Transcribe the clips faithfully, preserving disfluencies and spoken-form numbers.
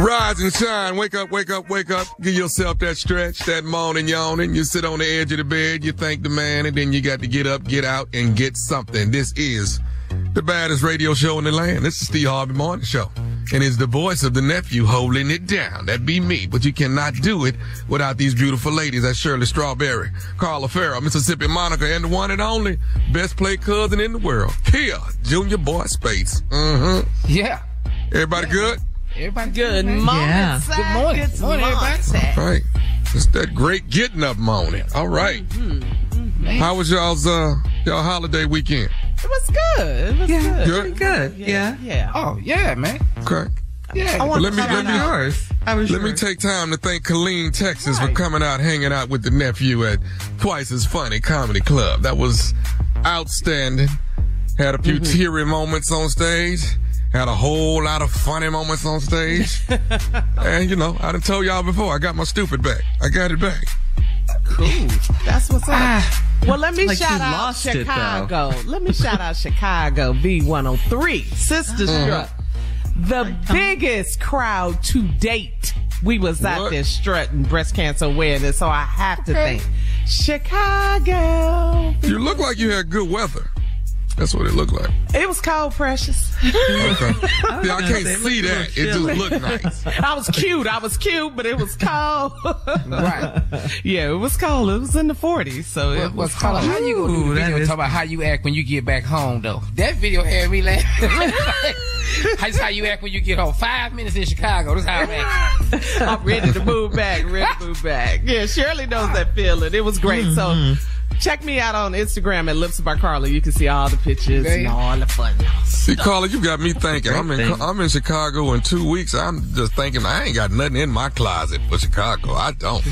Rise and shine. Wake up, wake up, wake up. Give yourself that stretch, that moan and yawning. You sit on the edge of the bed, you thank the man, and then you got to get up, get out, and get something. This is the baddest radio show in the land. This is Steve Harvey Morning Show. And it's the voice of the nephew holding it down. That be me. But you cannot do it without these beautiful ladies. That's Shirley Strawberry, Carla Farrell, Mississippi Monica, and the one and only best played cousin in the world, Kia, Junior Boy Space. Mm-hmm. Yeah. Everybody yeah. good? Everybody good morning. Yeah. Good morning. Good morning, everybody. All right. It's that great getting up morning. All right. Mm-hmm. Mm-hmm. How was y'all's uh, y'all holiday weekend? It was good. It was yeah. good. Good? Good. Yeah. yeah. Yeah. Oh, yeah, man. Okay. Yeah. I want let to me, let me, yours. I was let yours. me take time to thank Colleen Texas right. for coming out, hanging out with the nephew at Twice as Funny Comedy Club. That was outstanding. Had a few mm-hmm. teary moments on stage. Had a whole lot of funny moments on stage. And, you know, I done told y'all before, I got my stupid back. I got it back. Cool. That's what's up. Ah, well, let me like shout out Chicago. It, let me shout out Chicago, B one oh three, Sister Strut. Mm. The biggest crowd to date. We was what? out there strutting breast cancer awareness, so I have to okay. thank Chicago. You look like you had good weather. That's what it looked like. It was cold, precious. Okay. I, yeah, I can't see that. It just looked nice. I was cute. I was cute, but it was cold. Right. Yeah, it was cold. It was in the forties, so well, it was cold. cold. How you gonna do the video and talk about how you act when you get back home, though? That video had me laughing. That's how you act when you get home. Five minutes in Chicago. That's how I act. I'm ready to move back. Ready to move back. Yeah, Shirley knows that feeling. It was great. Mm-hmm. So... check me out on Instagram at Lips by Carla. You can see all the pictures okay. and all the fun. See, Carla, you got me thinking. I'm in, I'm in Chicago in two weeks. I'm just thinking I ain't got nothing in my closet for Chicago. I don't.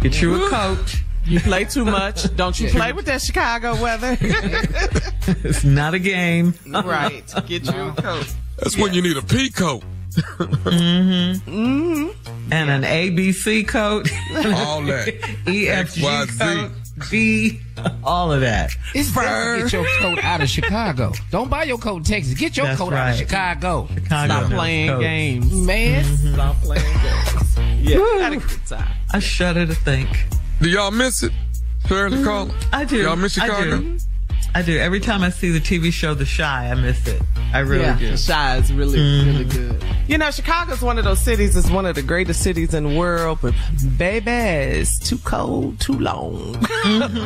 Get you a coat. You play too much. Don't you play with that Chicago weather. It's not a game. Right. Get no. you a coat. That's yes. when you need a pea coat. Mm-hmm. Mm-hmm. And an A B C coat. All that. E F G coat. V, all of that. It's Fur. Best to get your coat out of Chicago. Don't buy your coat in Texas. Get your That's coat right. out of Chicago. Chicago. Stop playing coats. games. Man. Mm-hmm. Stop playing games. Yeah, I had a good time. I shudder to think. Do y'all miss it? Shirley, mm-hmm. Carla? I do. Y'all miss Chicago? I do. I do. Every time I see the T V show The Chi, I miss it. I really yeah, do. The Chi is really, mm-hmm. really good. You know, Chicago's one of those cities. It's one of the greatest cities in the world. But, baby, it's too cold, too long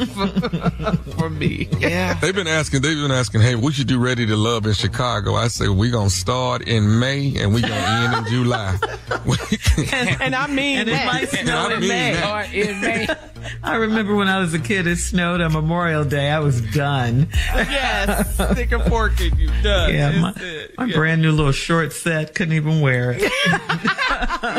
for, for me. Yeah. They've been asking, they've been asking, hey, we should do Ready to Love in Chicago. I say, we're going to start in May and we're going to end in July. and, and I mean and it might snow in May. Or in May. I remember when I was a kid, it snowed on Memorial Day. I was done. Yes, stick a fork in you. Done. Yeah, my, my yeah. brand new little short set. Couldn't even wear it.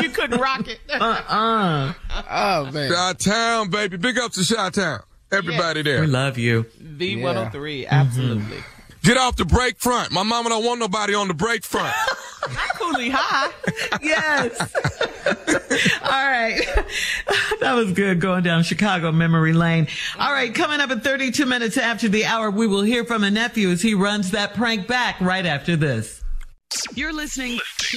You couldn't rock it. Uh-uh. Oh, man. Chi-Town, baby. Big up to Chi-Town. Everybody yes. there. We love you. B one oh three, yeah. absolutely. Mm-hmm. Get off the break front. My mama don't want nobody on the break front. I'm coolie high. Yes. All right. That was good going down Chicago memory lane. All right. Coming up at thirty-two minutes after the hour, we will hear from a nephew as he runs that prank back right after this. You're listening to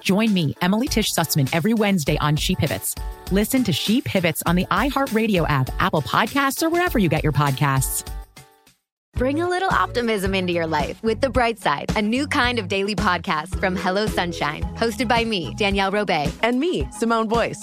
Join me, Emily Tisch Sussman, every Wednesday on She Pivots. Listen to She Pivots on the iHeartRadio app, Apple Podcasts, or wherever you get your podcasts. Bring a little optimism into your life with The Bright Side, a new kind of daily podcast from Hello Sunshine, hosted by me, Danielle Robey, and me, Simone Boyce.